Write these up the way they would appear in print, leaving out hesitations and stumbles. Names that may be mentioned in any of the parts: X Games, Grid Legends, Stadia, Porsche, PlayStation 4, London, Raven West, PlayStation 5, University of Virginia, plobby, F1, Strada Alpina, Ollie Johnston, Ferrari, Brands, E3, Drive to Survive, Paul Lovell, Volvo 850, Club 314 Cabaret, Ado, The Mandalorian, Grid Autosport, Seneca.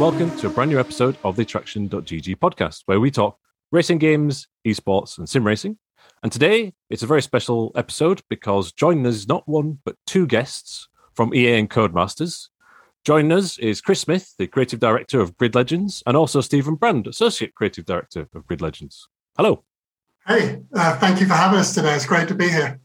and welcome to a brand new episode of the Traction.gg podcast, where we talk racing games, esports, and sim racing. And today, it's a very special episode because joining us is not one, but two guests from EA and Codemasters. Joining us is Chris Smith, the Creative Director of Grid Legends, and also Stephen Brand, Associate Creative Director of Grid Legends. Hello. Hey, thank you for having us today. It's great to be here.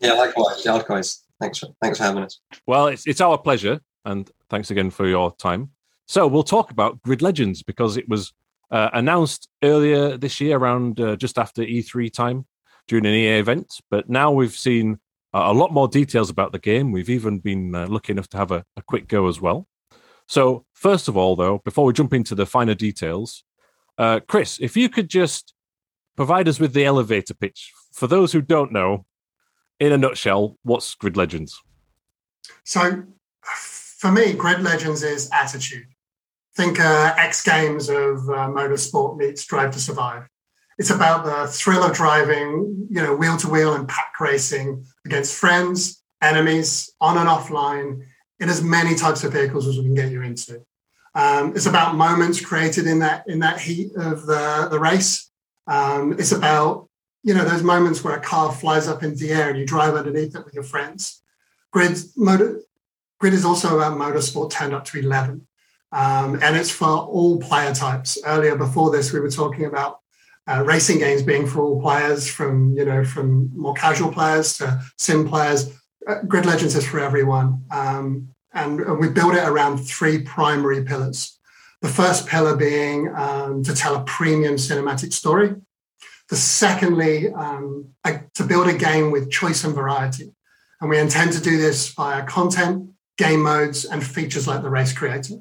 Yeah, likewise. Thanks for having us. Well, it's our pleasure, and thanks again for your time. So we'll talk about Grid Legends because it was announced earlier this year, around just after E3 time, during an EA event. But now we've seen a lot more details about the game. We've even been lucky enough to have a quick go as well. So first of all, though, before we jump into the finer details, Chris, if you could just provide us with the elevator pitch. For those who don't know, in a nutshell, what's Grid Legends? So, for me, Grid Legends is attitude. Think X Games of motorsport meets Drive to Survive. It's about the thrill of driving, wheel-to-wheel and pack racing against friends, enemies, on and offline, in as many types of vehicles as we can get you into. It's about moments created in that heat of the race. It's about those moments where a car flies up into the air and you drive underneath it with your friends. Grid is also about motorsport turned up to 11. And it's for all player types. Earlier before this, we were talking about racing games being for all players, from more casual players to sim players. Grid Legends is for everyone. And we build it around three primary pillars. The first pillar being to tell a premium cinematic story. Secondly, to build a game with choice and variety. And we intend to do this via content, game modes, and features like the race creator.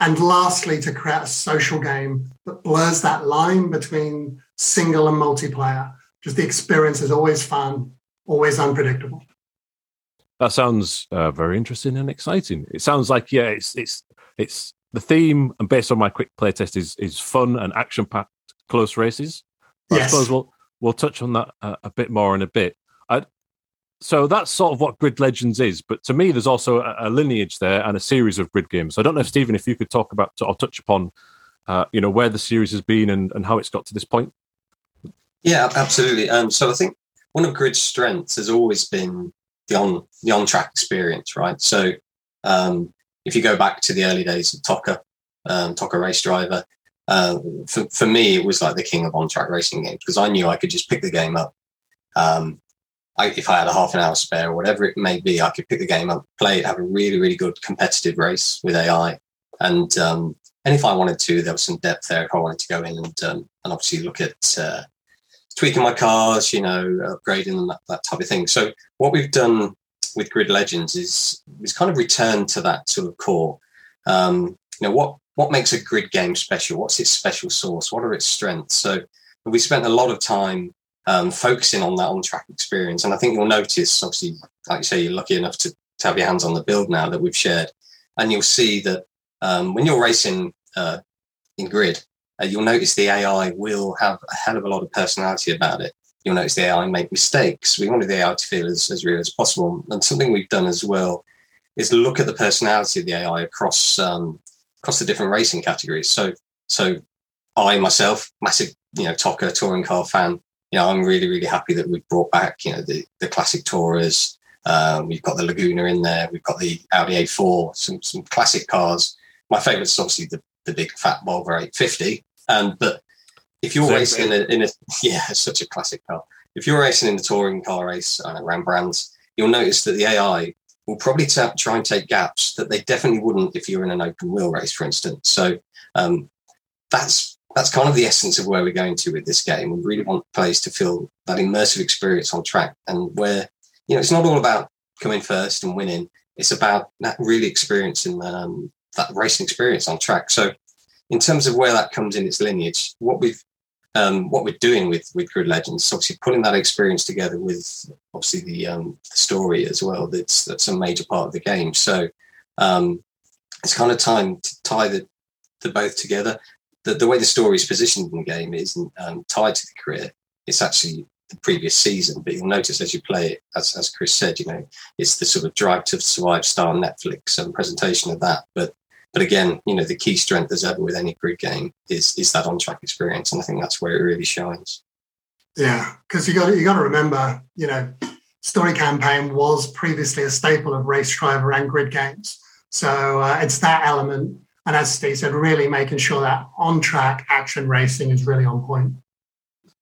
And lastly, to create a social game that blurs that line between single and multiplayer, because the experience is always fun, always unpredictable. That sounds very interesting and exciting. It sounds like, it's the theme, and based on my quick playtest, is fun and action-packed close races. Yes. I suppose we'll touch on that a bit more in a bit. So that's sort of what Grid Legends is. But to me, there's also a lineage there and a series of Grid games. So I don't know, Stephen, if you could talk about or touch upon, where the series has been and how it's got to this point. Yeah, absolutely. So I think one of Grid's strengths has always been the on-track experience, right? So if you go back to the early days of Toca Race Driver, for me, it was like the king of on-track racing games because I knew I could just pick the game up. If I had a half an hour spare or whatever it may be, I could pick the game up, play it, have a really, really good competitive race with AI. And if I wanted to, there was some depth there if I wanted to go in and obviously look at tweaking my cars, upgrading them, that type of thing. So what we've done with Grid Legends is kind of return to that sort of core. What makes a grid game special? What's its special sauce? What are its strengths? So we spent a lot of time focusing on that on-track experience. And I think you'll notice, obviously, like you say, you're lucky enough to have your hands on the build now that we've shared. And you'll see that when you're racing in Grid, you'll notice the AI will have a hell of a lot of personality about it. You'll notice the AI make mistakes. We wanted the AI to feel as real as possible. And something we've done as well is look at the personality of the AI across the different racing categories. So I myself, massive, Toca touring car fan, I'm really, really happy that we've brought back, the classic Tourers. We've got the Laguna in there. We've got the Audi A4, some classic cars. My favourite is obviously the big fat Volvo 850. But if you're racing such a classic car. If you're racing in the touring car race around Brands, you'll notice that the AI will probably try and take gaps that they definitely wouldn't if you're in an open wheel race, for instance. So that's kind of the essence of where we're going to with this game. We really want players to feel that immersive experience on track, and where, it's not all about coming first and winning. It's about that really experiencing that racing experience on track. So in terms of where that comes in its lineage, what we're doing with Grid Legends is obviously pulling that experience together with obviously the story as well. That's a major part of the game. So it's kind of time to tie the both together. The way the story is positioned in the game isn't tied to the career. It's actually the previous season. But you'll notice as you play it, as Chris said, it's the sort of Drive to Survive style Netflix presentation of that. But But again, you know, the key strength as ever with any grid game is that on-track experience, and I think that's where it really shines. Yeah, because you got to remember, you know, story campaign was previously a staple of race driver and grid games. So it's that element, and as Steve said, really making sure that on-track action racing is really on point.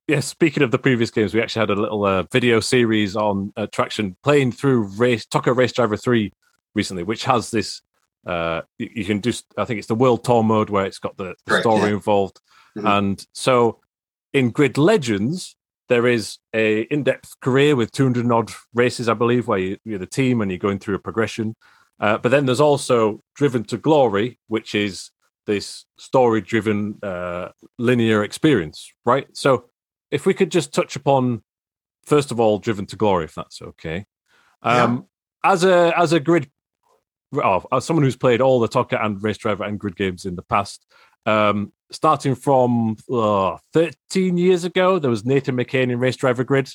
Yeah, speaking of the previous games, we actually had a little video series on Traction playing through Toca Race Driver 3 recently, which has this. You can do, I think it's the World Tour mode where it's got the story involved. Mm-hmm. And so in Grid Legends, there is a in-depth career with 200 and odd races, I believe, where you're the team and you're going through a progression. But then there's also Driven to Glory, which is this story-driven linear experience, right? So if we could just touch upon, first of all, Driven to Glory, if that's okay. As a grid, as someone who's played all the Toca and Race Driver and Grid games in the past, starting from 13 years ago, there was Nathan McKane in Race Driver Grid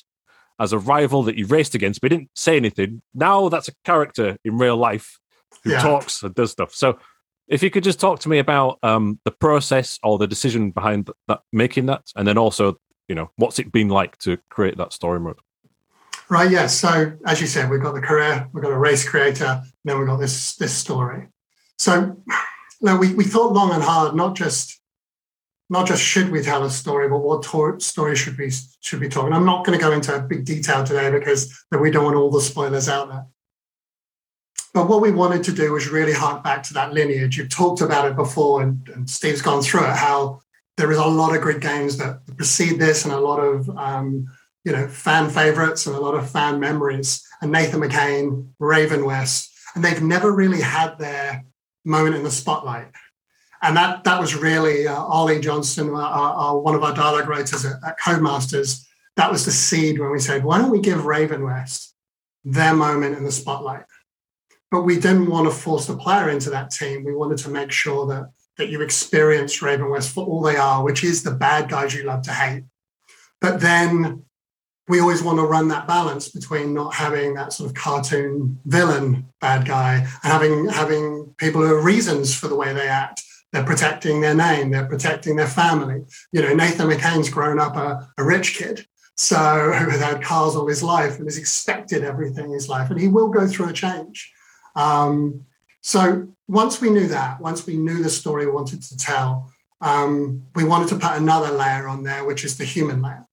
as a rival that you raced against, but he didn't say anything. Now that's a character in real life who talks and does stuff. So if you could just talk to me about the process or the decision behind that, making that, and then also, you know, what's it been like to create that story mode? Right, yeah. So as you said, we've got the career, we've got a race creator, and then we've got this story. So no, we thought long and hard, not just should we tell a story, but what story should we talk? And I'm not going to go into big detail today because we don't want all the spoilers out there. But what we wanted to do was really hark back to that lineage. You've talked about it before, and Steve's gone through it, how there is a lot of grid games that precede this and a lot of fan favourites and a lot of fan memories. And Nathan McKane, Raven West, and they've never really had their moment in the spotlight. And that was really Ollie Johnston, one of our dialogue writers at Codemasters. That was the seed when we said, why don't we give Raven West their moment in the spotlight? But we didn't want to force the player into that team. We wanted to make sure that you experience Raven West for all they are, which is the bad guys you love to hate. But then we always want to run that balance between not having that sort of cartoon villain bad guy and having people who have reasons for the way they act. They're protecting their name. They're protecting their family. You know, Nathan McCain's grown up a rich kid, so who has had cars all his life and has expected everything in his life, and he will go through a change. So once we knew that, once we knew the story we wanted to tell, we wanted to put another layer on there, which is the human layer.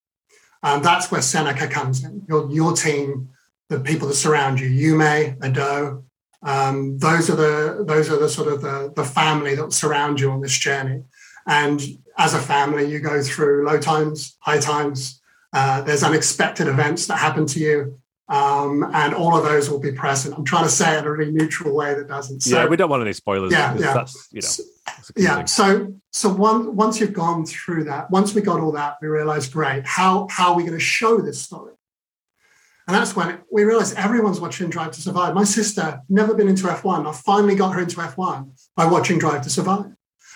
That's where Seneca comes in. Your team, the people that surround you, Yume, Ado, those are the sort of the family that surround you on this journey. And as a family, you go through low times, high times. There's unexpected events that happen to you. And all of those will be present. I'm trying to say it in a really neutral way that doesn't. So, yeah, we don't want any spoilers. Yeah. That's, you know, that's thing. So once you've gone through that, once we got all that, we realized, great, how are we going to show this story? And that's when we realized everyone's watching Drive to Survive. My sister never been into F1. I finally got her into F1 by watching Drive to Survive.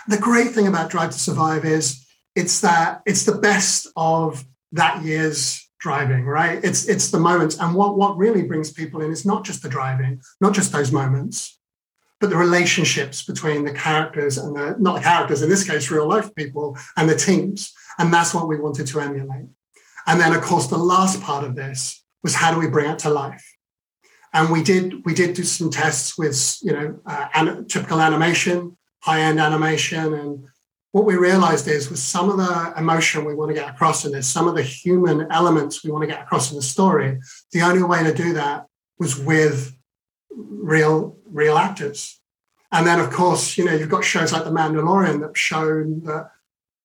The great thing about Drive to Survive is it's the best of that year's driving, right? It's the moments. And what really brings people in is not just the driving, not just those moments, but the relationships between the characters and not characters, in this case, real life people and the teams. And that's what we wanted to emulate. And then, of course, the last part of this was how do we bring it to life? And we did do some tests with, you know, typical animation, high-end animation. And what we realized is with some of the emotion we want to get across in this, some of the human elements we want to get across in the story, the only way to do that was with real actors. And then, of course, you know, you've got shows like The Mandalorian that shown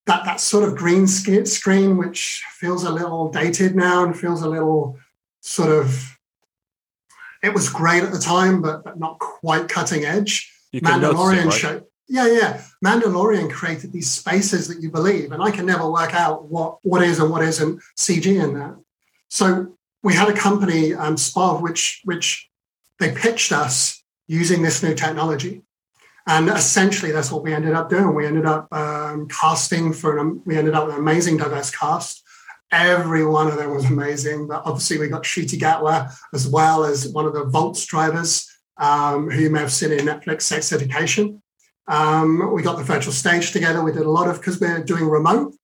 that sort of green screen, which feels a little dated now and feels a little sort of, it was great at the time, but not quite cutting edge. You can Mandalorian notice it, right? Show. Yeah. Mandalorian created these spaces that you believe, and I can never work out what is and what isn't CG in that. So we had a company, Spav, which they pitched us using this new technology. And essentially that's what we ended up doing. We ended up with an amazing diverse cast. Every one of them was amazing. But obviously we got Shuti Gatla as well as one of the Volts drivers, who you may have seen in Netflix, Sex Education. We got the virtual stage together. We did a lot of, because we're doing remote,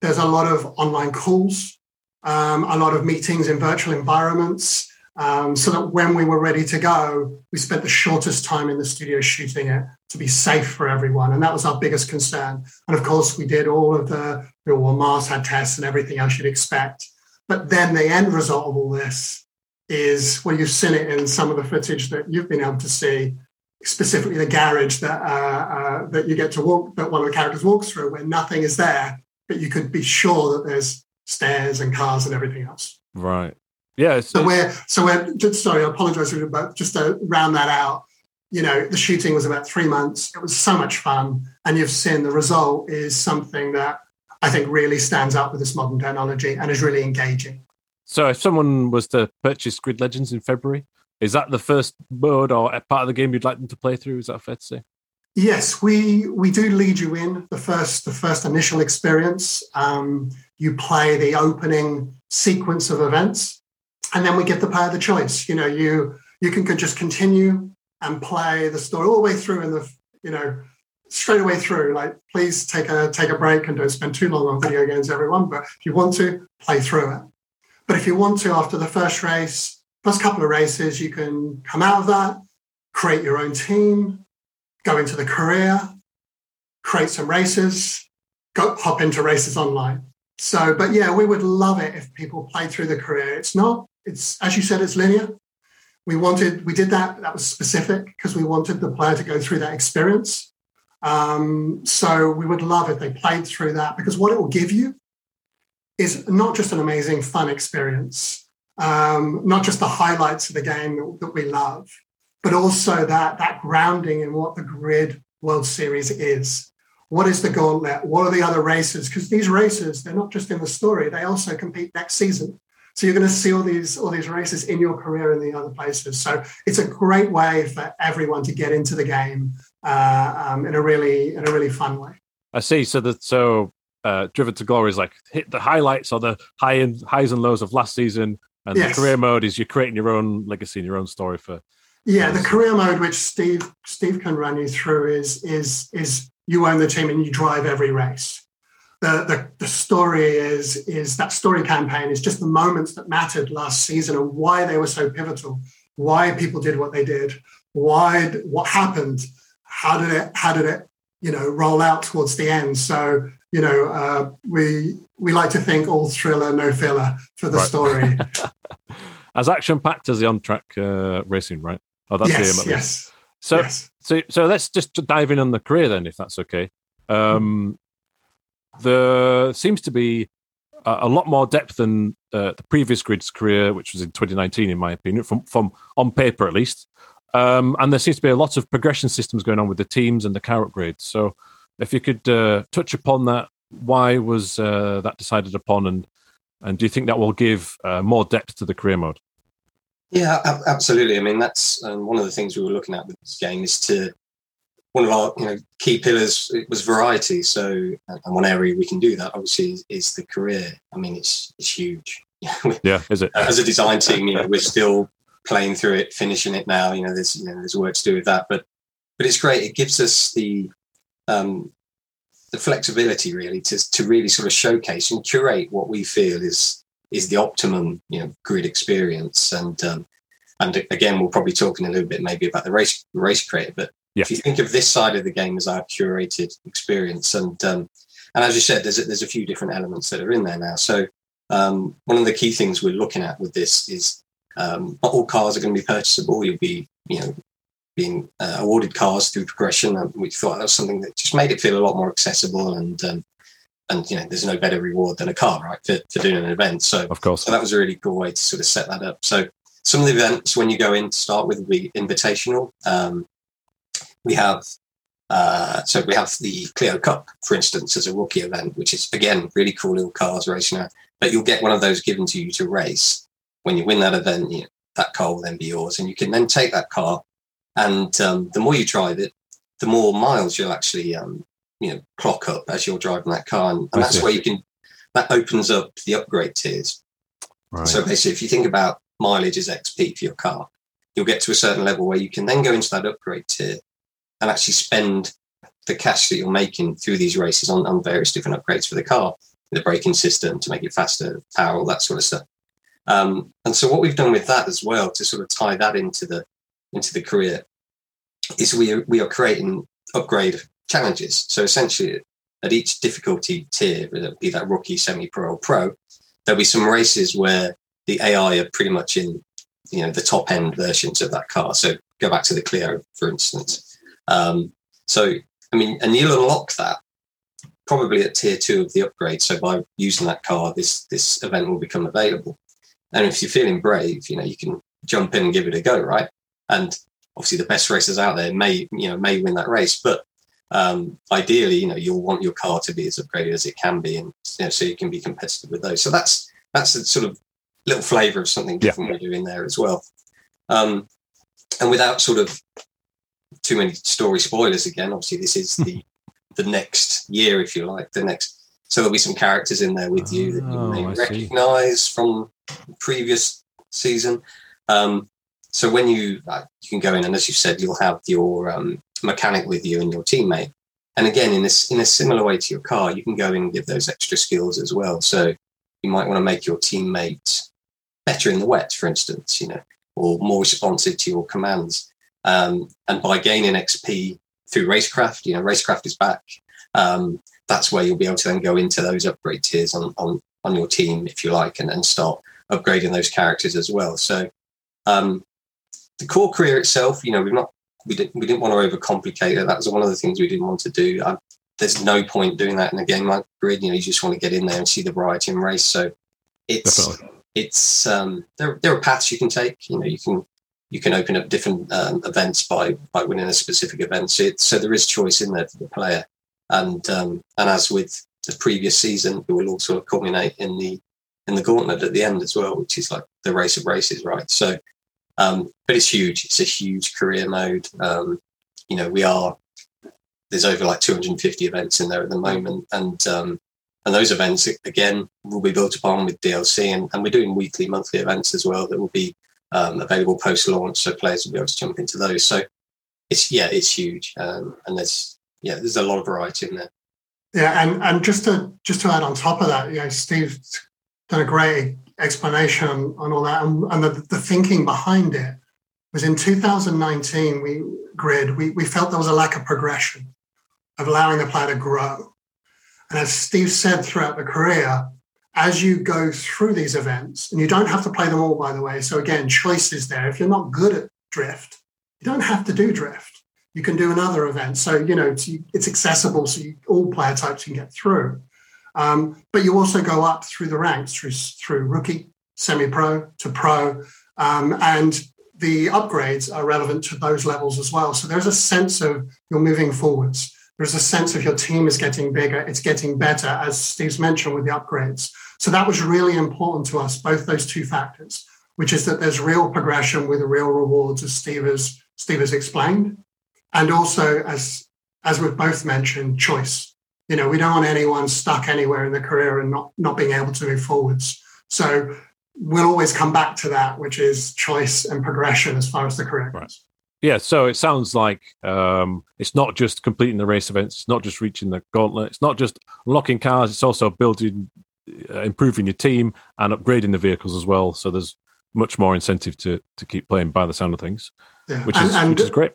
there's a lot of online calls, a lot of meetings in virtual environments, so that when we were ready to go, we spent the shortest time in the studio shooting it to be safe for everyone. And that was our biggest concern. And of course, we did all of the real world masks, had tests and everything else you'd expect. But then the end result of all this is, well, you've seen it in some of the footage that you've been able to see, specifically the garage that you get to walk, that one of the characters walks through, where nothing is there, but you could be sure that there's stairs and cars and everything else. Right. Yeah. So I apologize, but just to round that out, you know, the shooting was about 3 months. It was so much fun. And you've seen the result is something that I think really stands out with this modern technology and is really engaging. So if someone was to purchase Grid Legends in February, is that the first mode or part of the game you'd like them to play through? Is that fair to say? Yes, we do lead you in the first initial experience. You play the opening sequence of events, and then we give the player the choice. You know, you can just continue and play the story all the way through, straight away through. Like, please take a break and don't spend too long on video games, everyone. But if you want to, play through it. But if you want to, after the first race, plus a couple of races, you can come out of that, create your own team, go into the career, create some races, hop into races online. So, but yeah, we would love it if people played through the career. It's as you said, it's linear. We did that was specific because we wanted the player to go through that experience. So we would love if they played through that, because what it will give you is not just an amazing fun experience, not just the highlights of the game that we love, but also that grounding in what the Grid World Series is. What is the gauntlet? What are the other races? Because these races, they're not just in the story, they also compete next season. So you're going to see all these races in your career in the other places. So it's a great way for everyone to get into the game in a really fun way. I see. So Driven to Glory is like hit the highlights or the highs and lows of last season. And yes. The career mode is you're creating your own legacy and your own story for. Yeah, the career mode, which Steve can run you through, is you own the team and you drive every race. The story is that story campaign is just the moments that mattered last season and why they were so pivotal, why people did what they did, what happened, how did it roll out towards the end. So. We like to think all thriller, no filler for the story. As action-packed as the on-track racing, right? Oh, that's yes, the aim, at yes. Least. So, yes. So let's just dive in on the career then, if that's okay. There seems to be a lot more depth than the previous Grid's career, which was in 2019, in my opinion, from on paper at least. And there seems to be a lot of progression systems going on with the teams and the car upgrades. So, if you could touch upon that, why was that decided upon, and do you think that will give more depth to the career mode? Yeah, absolutely. I mean, that's one of the things we were looking at with this game is to one of our key pillars was variety. So, and one area we can do that obviously is the career. I mean, it's huge. Yeah, is it? As a design team, we're still playing through it, finishing it now. There's work to do with that, but it's great. It gives us the flexibility really to really sort of showcase and curate what we feel is the optimum Grid experience, and again we'll probably talk in a little bit maybe about the race creator, but yeah. If you think of this side of the game as our curated experience, and as you said, there's a few different elements that are in there now. So one of the key things we're looking at with this is not all cars are going to be purchasable. You'll be being awarded cars through progression, and we thought that was something that just made it feel a lot more accessible, and there's no better reward than a car, right, for doing an event. So of course, so that was a really cool way to sort of set that up. So some of the events when you go in to start with will be invitational. We have the Clio Cup, for instance, as a rookie event, which is again really cool little cars racing out. But you'll get one of those given to you to race. When you win that event, that car will then be yours, and you can then take that car. And the more you drive it, the more miles you'll actually, clock up as you're driving that car. And that's where that opens up the upgrade tiers. Right. So basically, if you think about mileage as XP for your car, you'll get to a certain level where you can then go into that upgrade tier. and actually spend the cash that you're making through these races on various different upgrades for the car, the braking system to make it faster, power, all that sort of stuff. And so what we've done with that as well, to sort of tie that into the career, is we are creating upgrade challenges. So essentially at each difficulty tier, whether it be that rookie, semi-pro or pro, there'll be some races where the AI are pretty much in, you know, the top end versions of that car. So go back to the Clio, for instance. And you'll unlock that probably at tier 2 of the upgrade. So by using that car, this event will become available. And if you're feeling brave, you know, you can jump in and give it a go, right? And obviously the best racers out there may win that race, but ideally, you know, you'll want your car to be as upgraded as it can be, and you know, so you can be competitive with those. So that's a sort of little flavour of something different we're doing there as well. And without sort of too many story spoilers again, obviously this is the next year, if you like, so there'll be some characters in there with you that you may recognise from the previous season. So when you can go in, and as you said, you'll have your mechanic with you and your teammate. And again, in a similar way to your car, you can go in and give those extra skills as well. So you might want to make your teammate better in the wet, for instance, you know, or more responsive to your commands. And by gaining XP through Racecraft, you know, Racecraft is back. That's where you'll be able to then go into those upgrade tiers on your team, if you like, and start upgrading those characters as well. So the core career itself, you know, we didn't want to overcomplicate it. That was one of the things we didn't want to do. There's no point doing that in a game like Grid. You know, you just want to get in there and see the variety and race. So there are paths you can take. You know, you can open up different events by winning a specific event. So there is choice in there for the player. And as with the previous season, it will also culminate in the gauntlet at the end as well, which is like the race of races, right? So, but it's huge. It's a huge career mode. You know, there's over like 250 events in there at the moment. And those events, again, will be built upon with DLC. And we're doing weekly, monthly events as well that will be available post-launch. So players will be able to jump into those. So it's huge. And there's a lot of variety in there. Yeah, and just to add on top of that, you know, Steve's done a great explanation on all that, and the thinking behind it was in 2019. We felt there was a lack of progression, of allowing the player to grow. And as Steve said, throughout the career, as you go through these events, and you don't have to play them all, by the way. So again, choice is there. If you're not good at drift, you don't have to do drift. You can do another event. So, you know, it's accessible, so all player types can get through. But you also go up through the ranks, through rookie, semi-pro to pro, and the upgrades are relevant to those levels as well. So there's a sense of you're moving forwards. There's a sense of your team is getting bigger, it's getting better, as Steve's mentioned, with the upgrades. So that was really important to us, both those two factors, which is that there's real progression with real rewards, as Steve has explained. And also, as we've both mentioned, choice. You know, we don't want anyone stuck anywhere in the career and not being able to move forwards. So we'll always come back to that, which is choice and progression as far as the career goes. Right. Yeah, so it sounds like it's not just completing the race events, it's not just reaching the gauntlet, it's not just unlocking cars, it's also building, improving your team and upgrading the vehicles as well. So there's much more incentive to keep playing by the sound of things, which is great.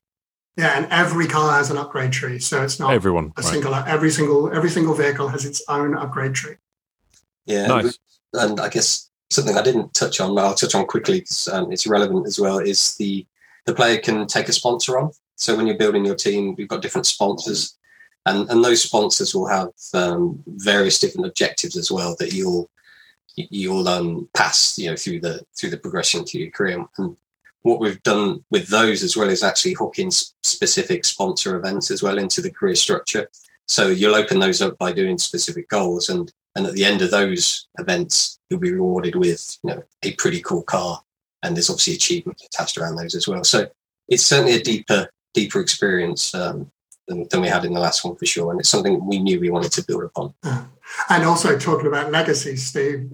Yeah, and every car has an upgrade tree, so it's not every single vehicle has its own upgrade tree. Yeah, nice. And I guess something I didn't touch on, but I'll touch on quickly because it's relevant as well, is the player can take a sponsor on. So when you're building your team, we've got different sponsors, and those sponsors will have various different objectives as well that you'll pass, you know, through the progression to your career. And what we've done with those as well is actually hooking specific sponsor events as well into the career structure. So you'll open those up by doing specific goals, and at the end of those events, you'll be rewarded with, you know, a pretty cool car, and there's obviously achievements attached around those as well. So it's certainly a deeper experience than we had in the last one for sure, and it's something we knew we wanted to build upon. And also talking about legacy, Steve,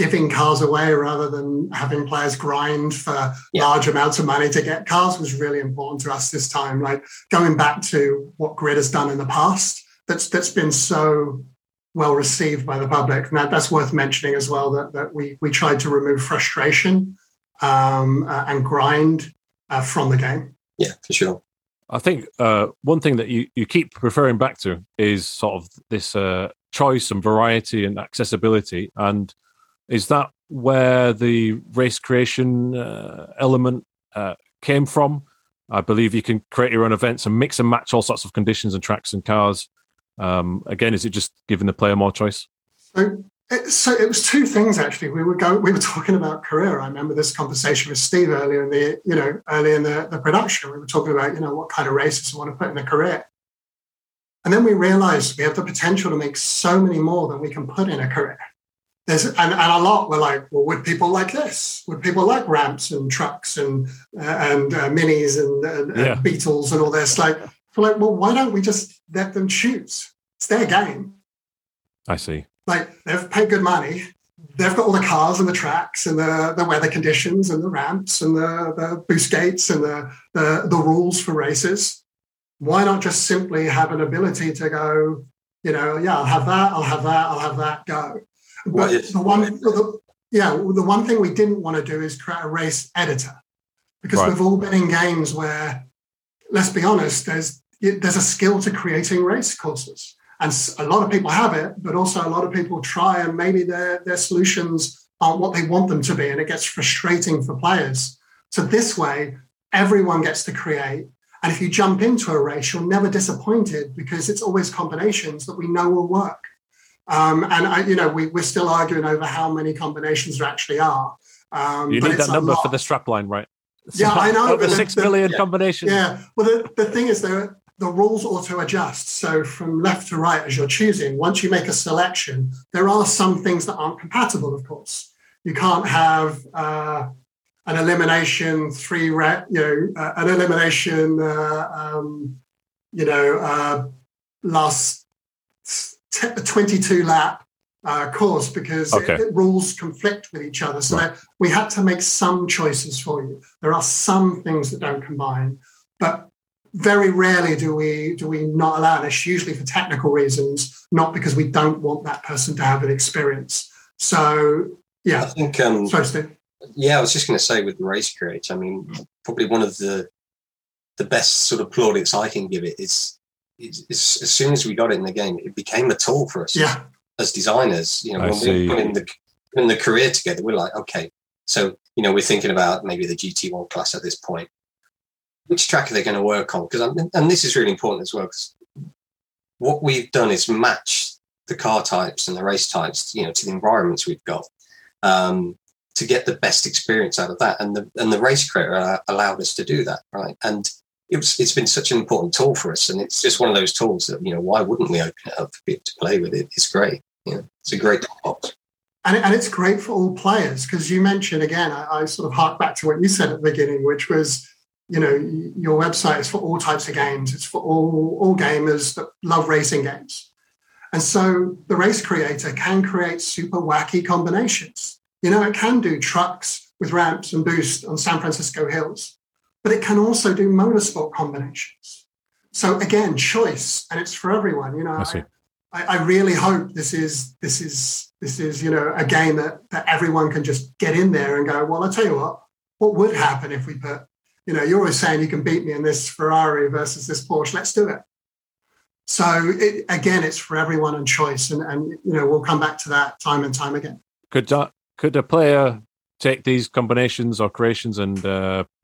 giving cars away rather than having players grind for large amounts of money to get cars was really important to us this time. Like going back to what Grid has done in the past, that's been so well received by the public. And that's worth mentioning as well, that we tried to remove frustration and grind from the game. Yeah, for sure. I think one thing that you keep referring back to is sort of this choice and variety and accessibility. And is that where the race creation element came from? I believe you can create your own events and mix and match all sorts of conditions and tracks and cars. Again, is it just giving the player more choice? So it was two things actually. We were talking about career. I remember this conversation with Steve earlier in the early in the production. We were talking about what kind of races we want to put in a career, and then we realised we have the potential to make so many more than we can put in a career. And a lot were like, well, would people like this? Would people like ramps and trucks and minis and Beetles and all this? Like, well, why don't we just let them choose? It's their game. I see. Like, they've paid good money. They've got all the cars and the tracks and the weather conditions and the ramps and the boost gates and the rules for races. Why not just simply have an ability to go, I'll have that, I'll have that, I'll have that, go. But the one thing we didn't want to do is create a race editor, because we've all been in games where, let's be honest, there's a skill to creating race courses. And a lot of people have it, but also a lot of people try and maybe their solutions aren't what they want them to be, and it gets frustrating for players. So this way, everyone gets to create. And if you jump into a race, you're never disappointed, because it's always combinations that we know will work. We're still arguing over how many combinations there actually are. You need that number for the strapline, right? Yeah, I know. Over 6 million combinations. Yeah. Well, the thing is, the rules auto-adjust. So from left to right as you're choosing, once you make a selection, there are some things that aren't compatible, of course. You can't have an elimination last 22 lap course, because rules conflict with each other. So we had to make some choices for you. There are some things that don't combine, but very rarely do we not allow this, usually for technical reasons, not because we don't want that person to have an experience. So I think I was just going to say, with the race creator, I mean, probably one of the best sort of plaudits I can give it is, as soon as we got it in the game, it became a tool for us as designers. When we were putting the career together, we're like, okay, so, we're thinking about maybe the GT1 class at this point. Which track are they going to work on? And this is really important as well, because what we've done is match the car types and the race types, to the environments we've got, to get the best experience out of that. And the race creator allowed us to do that, right? And it's been such an important tool for us, and it's just one of those tools that, why wouldn't we open it up for people to play with it? It's great. It's a great box. And it's great for all players, because you mentioned, again, I sort of hark back to what you said at the beginning, which was, your website is for all types of games. It's for all gamers that love racing games. And so the race creator can create super wacky combinations. It can do trucks with ramps and boost on San Francisco hills, but it can also do motorsport combinations. So again, choice, and it's for everyone. I really hope this is a game that everyone can just get in there and go, well, I'll tell you what would happen if we put, you're always saying you can beat me in this Ferrari versus this Porsche, let's do it. So it's for everyone and choice. And we'll come back to that time and time again. Could a player take these combinations or creations and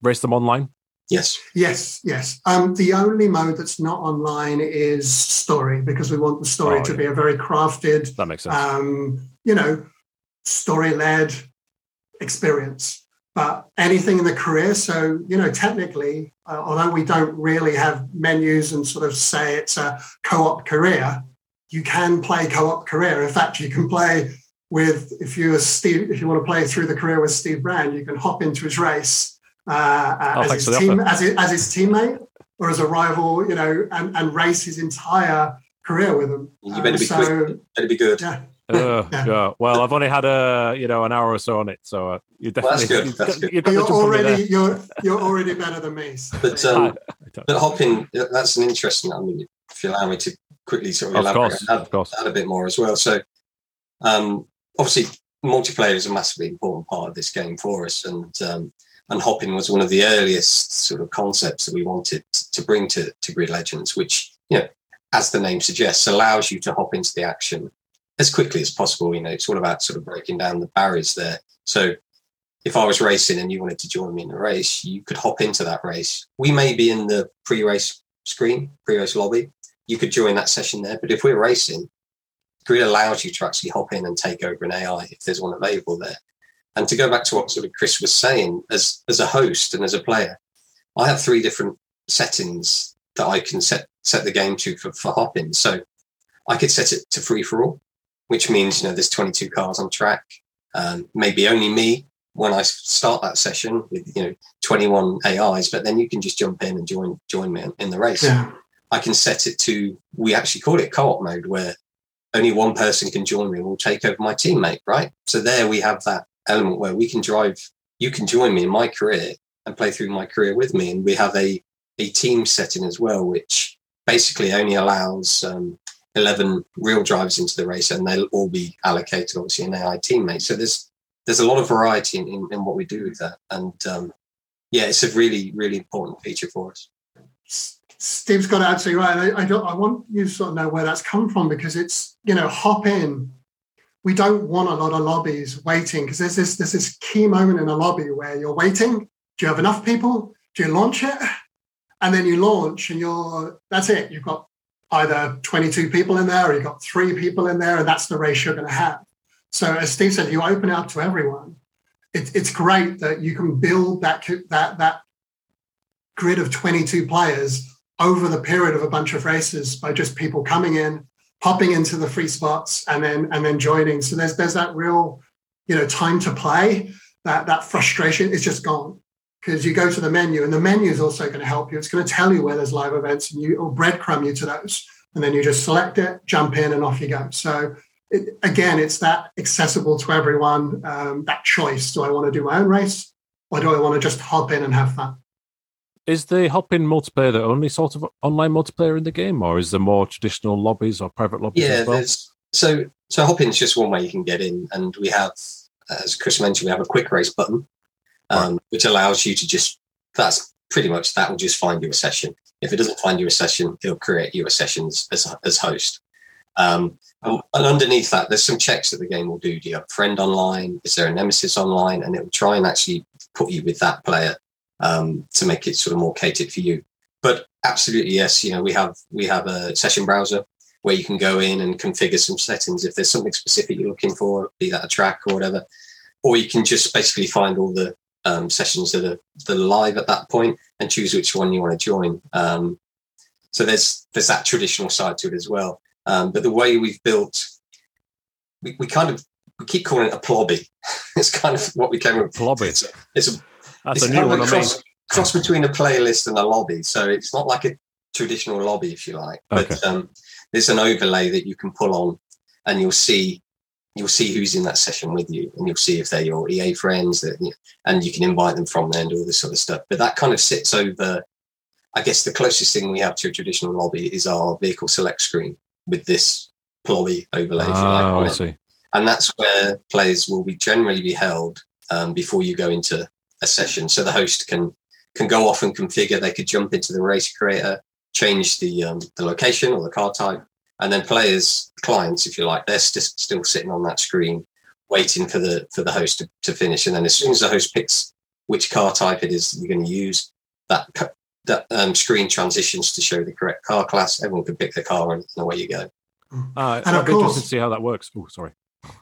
race them online? Yes. The only mode that's not online is story, because we want the story to be a very crafted, that makes sense, story-led experience. But anything in the career, so, technically, although we don't really have menus and sort of say it's a co-op career, you can play co-op career. In fact, you can play if you want to play through the career with Steve Brand, you can hop into his race as his teammate or as a rival, and race his entire career with him. You better be quick. Better be good. Yeah. Yeah. Well, I've only had an hour or so on it, so you definitely. Well, that's good. That's good. You're already better than me. So. But hopping, that's an interesting. I mean, if you allow me to quickly sort of elaborate add a bit more as well. So, obviously, multiplayer is a massively important part of this game for us, and hopping was one of the earliest sort of concepts that we wanted to bring to Grid Legends, which, you know, as the name suggests, allows you to hop into the action as quickly as possible. You know, it's all about sort of breaking down the barriers there. So if I was racing and you wanted to join me in a race, you could hop into that race. We may be in the pre-race screen, pre-race lobby. You could join that session there. But if we're racing, Grid allows you to actually hop in and take over an AI if there's one available there. And to go back to what sort of Chris was saying, as a host and as a player, I have three different settings that I can set the game to for hopping. So I could set it to free-for-all, which means, you know, there's 22 cars on track, maybe only me when I start that session with, you know, 21 AIs, but then you can just jump in and join me in the race. Yeah. I can set it to, we actually call it co-op mode, where only one person can join me and will take over my teammate, right? So there we have that element where we can drive, you can join me in my career and play through my career with me. And we have a team setting as well, which basically only allows 11 real drivers into the race, and they'll all be allocated, obviously, an AI teammate. So there's a lot of variety in what we do with that. And it's a really, really important feature for us. Steve's got it absolutely right. I want you to sort of know where that's come from, because it's, you know, hop in. We don't want a lot of lobbies waiting, because there's this key moment in a lobby where you're waiting. Do you have enough people? Do you launch it? And then you launch and that's it. You've got either 22 people in there or you've got 3 people in there, and that's the race you're going to have. So as Steve said, you open it up to everyone. It's great that you can build that grid of 22 players over the period of a bunch of races by just people coming in, popping into the free spots, and then joining. So there's that real, you know, time to play, that frustration is just gone. Because you go to the menu, and the menu is also going to help you. It's going to tell you where there's live events, and it'll breadcrumb you to those. And then you just select it, jump in, and off you go. So, it's that accessible to everyone, that choice. Do I want to do my own race, or do I want to just hop in and have fun? Is the hop-in multiplayer the only sort of online multiplayer in the game, or is there more traditional lobbies or private lobbies as well? So hop-in is just one way you can get in. And we have, as Chris mentioned, we have a quick race button. Which allows you to that will just find you a session. If it doesn't find you a session, it'll create you a session as host. And underneath that, there's some checks that the game will do. Do you have a friend online? Is there a nemesis online? And it will try and actually put you with that player to make it sort of more catered for you. But absolutely, yes, you know, we have a session browser where you can go in and configure some settings. If there's something specific you're looking for, be that a track or whatever, or you can just basically find all the sessions that are live at that point and choose which one you want to join. So there's that traditional side to it as well. But the way we've built, we keep calling it a plobby. It's kind of what we came up with. Plobby. That's a new one. Cross between a playlist and a lobby. So it's not like a traditional lobby, if you like. Okay. But there's an overlay that you can pull on, and you'll see who's in that session with you, and you'll see if they're your EA friends, and you can invite them from there and all this sort of stuff. But that kind of sits over, I guess the closest thing we have to a traditional lobby is our vehicle select screen with this lobby overlay. Oh, I see. And that's where players will be generally be held before you go into a session. So the host can go off and configure. They could jump into the race creator, change the location or the car type. And then players, clients, if you like, they're still sitting on that screen waiting for the host to finish. And then as soon as the host picks which car type it is you're going to use, that screen transitions to show the correct car class. Everyone can pick the car, and away you go. And of course, interested to see how that works. Oh, sorry.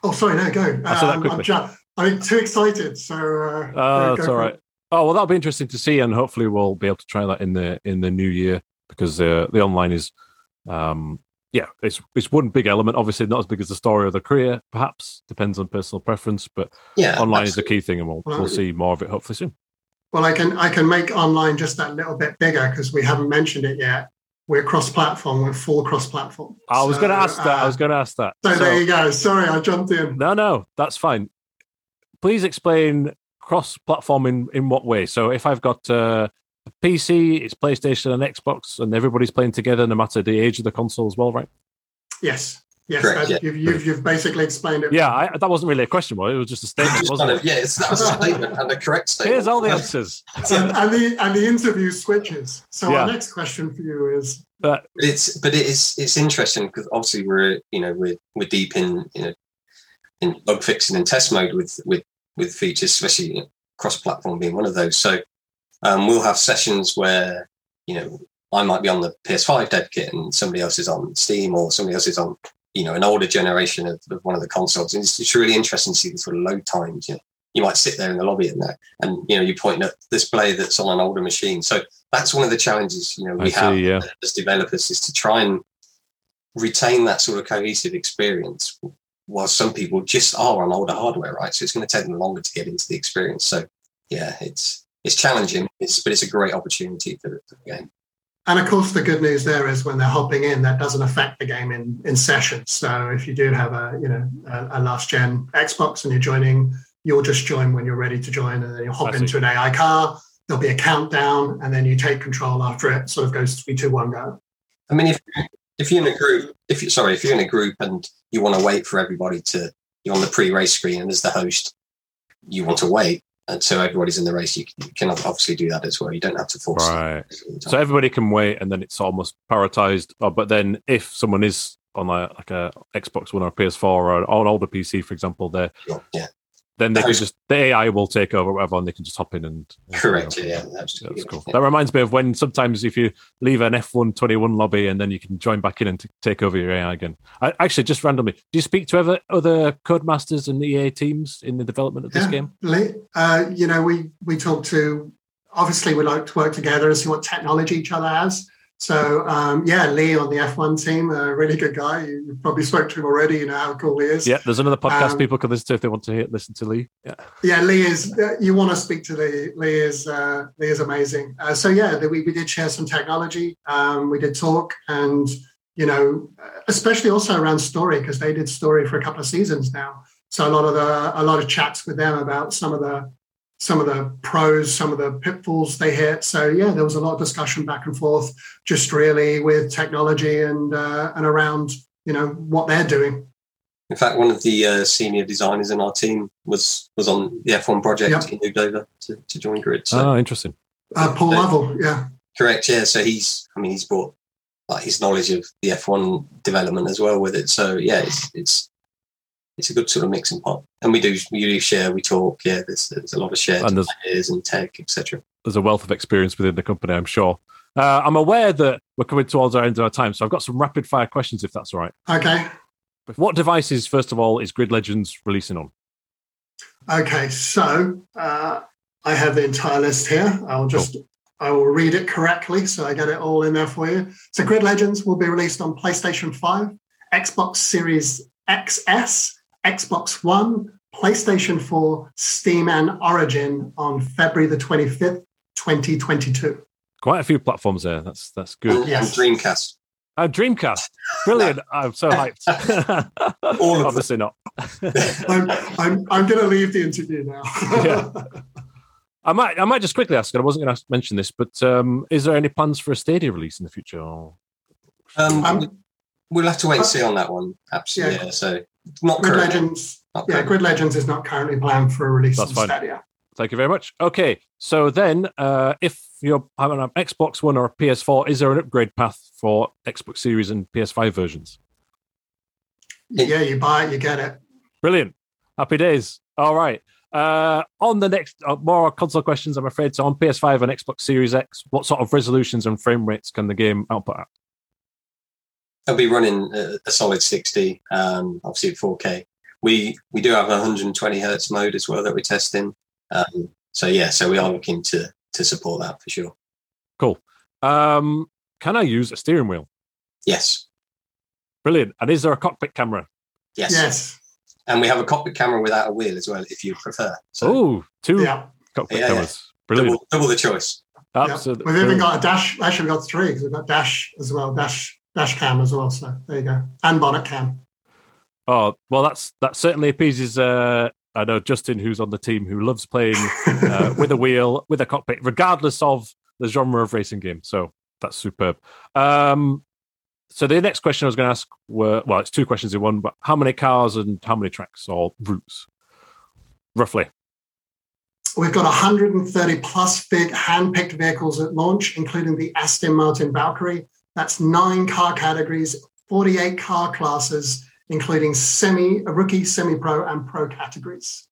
Oh, sorry, no, go. I'm too excited. So that's all right. Oh, well, that'll be interesting to see, and hopefully we'll be able to try that in the new year, because the online is... yeah, it's one big element, obviously not as big as the story or the career, perhaps, depends on personal preference, but online absolutely is the key thing, and we'll see more of it hopefully soon. Well, I can make online just that little bit bigger, because we haven't mentioned it yet. We're cross-platform. We're full cross-platform. I was going to ask that. So there you go. Sorry, I jumped in. No, that's fine. Please explain cross-platform in what way? So if I've got a PC, it's PlayStation and Xbox, and everybody's playing together, no matter the age of the console as well, right? Yes. Yes, correct, yeah. You've basically explained it. Yeah, that wasn't really a question, was it? It was just a statement, wasn't it? Yeah, that was a statement and a correct statement. Here's all the answers. and the interview switches. So yeah. Our next question for you is it's interesting because obviously we're deep in bug fixing and test mode with features, especially cross-platform being one of those. So we'll have sessions where I might be on the PS5 dev kit and somebody else is on Steam or somebody else is on an older generation of one of the consoles. And it's really interesting to see the sort of load times. You might sit there in the lobby and you're pointing at this play that's on an older machine. So that's one of the challenges, as developers is to try and retain that sort of cohesive experience while some people just are on older hardware, right? So it's going to take them longer to get into the experience. So yeah, it's challenging, but it's a great opportunity for the game. And of course, the good news there is when they're hopping in, that doesn't affect the game in sessions. So if you do have a last gen Xbox and you're joining, you'll just join when you're ready to join, and then you'll hop into an AI car. There'll be a countdown, and then you take control after it sort of goes 3, 2, 1, go. I mean, if you're in a group, if you're in a group and you want to wait for everybody you're on the pre-race screen, and as the host, you want to wait. And so everybody's in the race. You can obviously do that as well. You don't have to force it. So everybody can wait, and then it's almost prioritized. But then if someone is on like a Xbox One or a PS4 or an older PC, for example, then they can just the AI will take over whatever, and they can just hop in and correct. That's cool. Yeah. That reminds me of when sometimes if you leave an F1 21 lobby, and then you can join back in and take over your AI again. Just randomly, do you speak to other Codemasters and EA teams in the development of this game? We talk to. Obviously, we like to work together and see what technology each other has. So Lee on the F1 team, a really good guy. You probably spoke to him already. You know how cool he is. Yeah, there's another podcast people can listen to if they want to listen to Lee. Yeah, Lee is. You want to speak to Lee. Lee is amazing. We did share some technology. We did talk, and especially also around story because they did story for a couple of seasons now. So a lot of chats with them about some of the pros, some of the pitfalls they hit. So yeah, there was a lot of discussion back and forth, just really with technology and around, what they're doing. In fact, one of the senior designers in our team was on the F1 project. Yep. He moved over to join Grid. So. Oh, interesting. Paul Lovell, yeah. Correct, yeah. So he's brought his knowledge of the F1 development as well with it. So yeah, it's a good sort of mix and pot. And we do share, we talk. Yeah, there's a lot of shared ideas and tech, etc. There's a wealth of experience within the company, I'm sure. I'm aware that we're coming towards our end of our time, so I've got some rapid-fire questions, if that's all right. Okay. What devices, first of all, is Grid Legends releasing on? Okay, so I have the entire list here. I will read it correctly, so I get it all in there for you. So Grid Legends will be released on PlayStation 5, Xbox Series XS, Xbox One, PlayStation 4, Steam and Origin on February the 25th, 2022. Quite a few platforms there. That's good. Yes. And Dreamcast. Dreamcast. Brilliant. I'm so hyped. All of obviously them. Not. I'm going to leave the interview now. Yeah. I might just quickly ask, I wasn't going to mention this, but is there any plans for a Stadia release in the future? We'll have to wait and see on that one. Absolutely. Yeah. So not Grid Legends. Grid Legends is not currently planned for a release on Stadia. Thank you very much. Okay, so then if you're having an Xbox One or a PS4, is there an upgrade path for Xbox Series and PS5 versions? Yeah, you buy it, you get it. Brilliant. Happy days. All right. On the next, more console questions, I'm afraid. So on PS5 and Xbox Series X, what sort of resolutions and frame rates can the game output at? They'll be running a solid 60, obviously at 4K. We do have a 120 hertz mode as well that we're testing. So we are looking to support that for sure. Cool. Can I use a steering wheel? Yes. Brilliant. And is there a cockpit camera? Yes. And we have a cockpit camera without a wheel as well, if you prefer. So, two cockpit cameras. Brilliant. Double the choice. Absolutely. We've even got a dash. Actually, we've got three because we've got dash as well, dash cam as well. So there you go, and bonnet cam. Oh well, that certainly appeases. I know Justin, who's on the team, who loves playing with a wheel, with a cockpit, regardless of the genre of racing game. So that's superb. So the next question I was going to ask were, well, it's two questions in one, but how many cars and how many tracks or routes, roughly? We've got 130 plus big hand-picked vehicles at launch, including the Aston Martin Valkyrie. That's 9 car categories, 48 car classes, including rookie, semi-pro, and pro categories.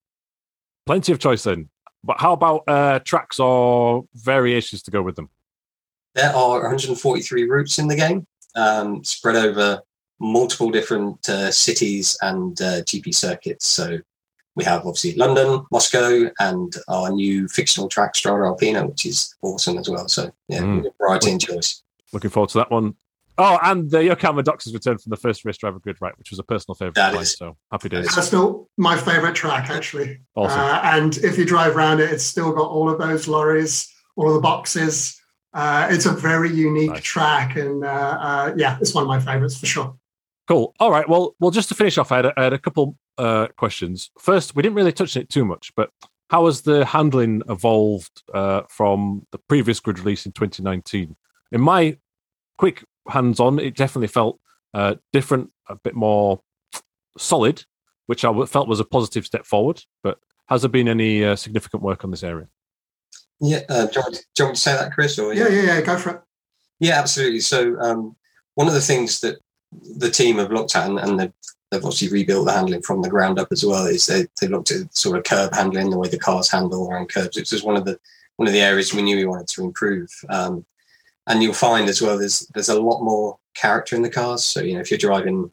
Plenty of choice then. But how about tracks or variations to go with them? There are 143 routes in the game, spread over multiple different cities and GP circuits. So we have obviously London, Moscow, and our new fictional track, Strada Alpina, which is awesome as well. So, yeah, variety and choice. Looking forward to that one. Oh, and your camera docs has returned from the first race driver Grid, right, which was a personal favourite. That is. So happy days. That's still my favourite track, actually. Awesome. And if you drive around it, it's still got all of those lorries, all of the boxes. It's a very unique track. And yeah, it's one of my favourites for sure. Cool. All right. Well, just to finish off, I had a couple questions. First, we didn't really touch on it too much, but how has the handling evolved from the previous Grid release in 2019? In my quick hands-on, it definitely felt different, a bit more solid, which I felt was a positive step forward. But has there been any significant work on this area? Yeah, do you want me to say that, Chris? Or yeah, go for it. Yeah, absolutely. So one of the things that the team have looked at, and they've obviously rebuilt the handling from the ground up as well, is they looked at sort of curb handling, the way the cars handle around curbs. It was one of the areas we knew we wanted to improve. And you'll find as well, there's a lot more character in the cars. So, you know, if you're driving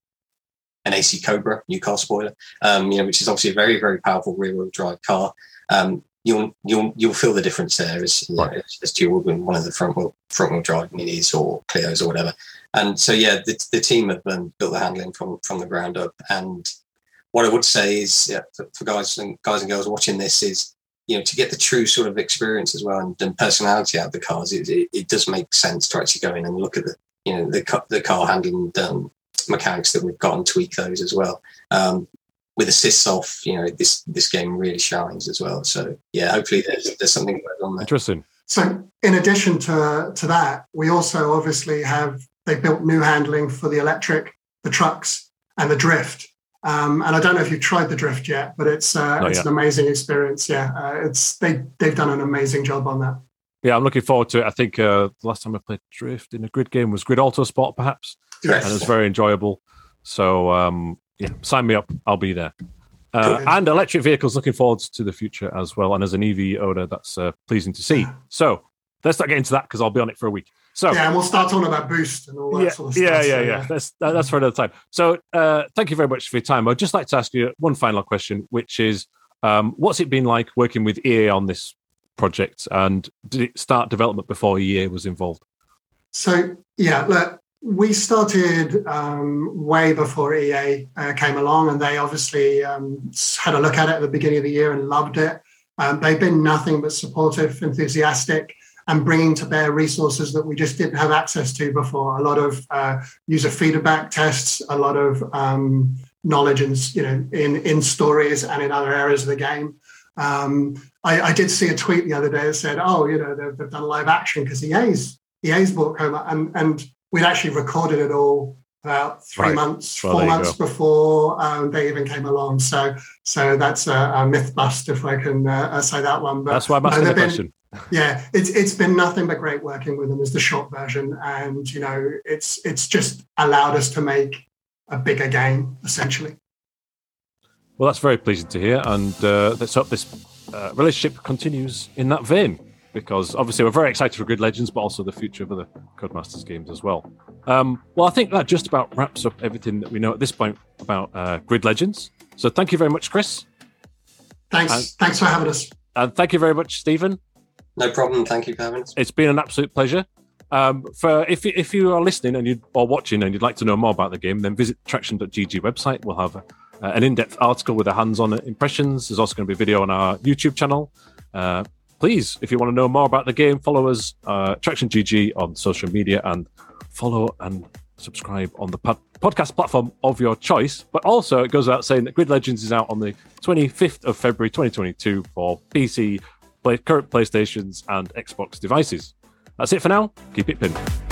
an AC Cobra, new car spoiler, you know, which is obviously a very, very powerful rear-wheel drive car, you'll feel the difference there as to one of the front-wheel drive minis or Clios or whatever. And so, yeah, the team have built the handling from the ground up. And what I would say is, yeah, for guys and girls watching this is, you know, to get the true sort of experience as well and personality out of the cars, it does make sense to actually go in and look at the car handling mechanics that we've got and tweak those as well. With assists off, you know, this game really shines as well. So yeah, hopefully there's something on there. Interesting. So in addition to that, we also obviously they built new handling for the electric, the trucks, and the drift. And I don't know if you've tried the drift yet, but it's an amazing experience. Yeah, they've done an amazing job on that. Yeah, I'm looking forward to it. I think the last time I played drift in a Grid game was Grid Autosport, perhaps, and it was very enjoyable. So yeah, sign me up. I'll be there. And electric vehicles, looking forward to the future as well. And as an EV owner, that's pleasing to see. So let's not get into that because I'll be on it for a week. So yeah, and we'll start talking about Boost and all that sort of stuff. Yeah. That's for another time. So thank you very much for your time. I'd just like to ask you one final question, which is, what's it been like working with EA on this project? And did it start development before EA was involved? So yeah, look, we started way before EA came along, and they obviously had a look at it at the beginning of the year and loved it. They've been nothing but supportive, enthusiastic, and bringing to bear resources that we just didn't have access to before. A lot of user feedback tests, a lot of knowledge and, you know, in stories and in other areas of the game. I did see a tweet the other day that said, oh, you know, they've done live action because EA's bought Coma. And we'd actually recorded it all about 4 months before they even came along. So that's a myth bust, if I can say that one. But that's why I'm asking the question. Yeah, it's been nothing but great working with them is the short version. And, you know, it's just allowed us to make a bigger game, essentially. Well, that's very pleasing to hear. And let's hope this relationship continues in that vein, because obviously we're very excited for Grid Legends, but also the future of other Codemasters games as well. Well, I think that just about wraps up everything that we know at this point about Grid Legends. So thank you very much, Chris. Thanks. Thanks for having us. And thank you very much, Stephen. No problem. Thank you for having us. It's been an absolute pleasure. For if you are listening and you are watching and you'd like to know more about the game, then visit the Traction.gg website. We'll have an in-depth article with our hands-on impressions. There's also going to be a video on our YouTube channel. please, if you want to know more about the game, follow us, Traction.gg on social media, and follow and subscribe on the podcast platform of your choice. But also, it goes without saying that Grid Legends is out on the 25th of February 2022 for PC, current PlayStations and Xbox devices. That's it for now. Keep it pinned.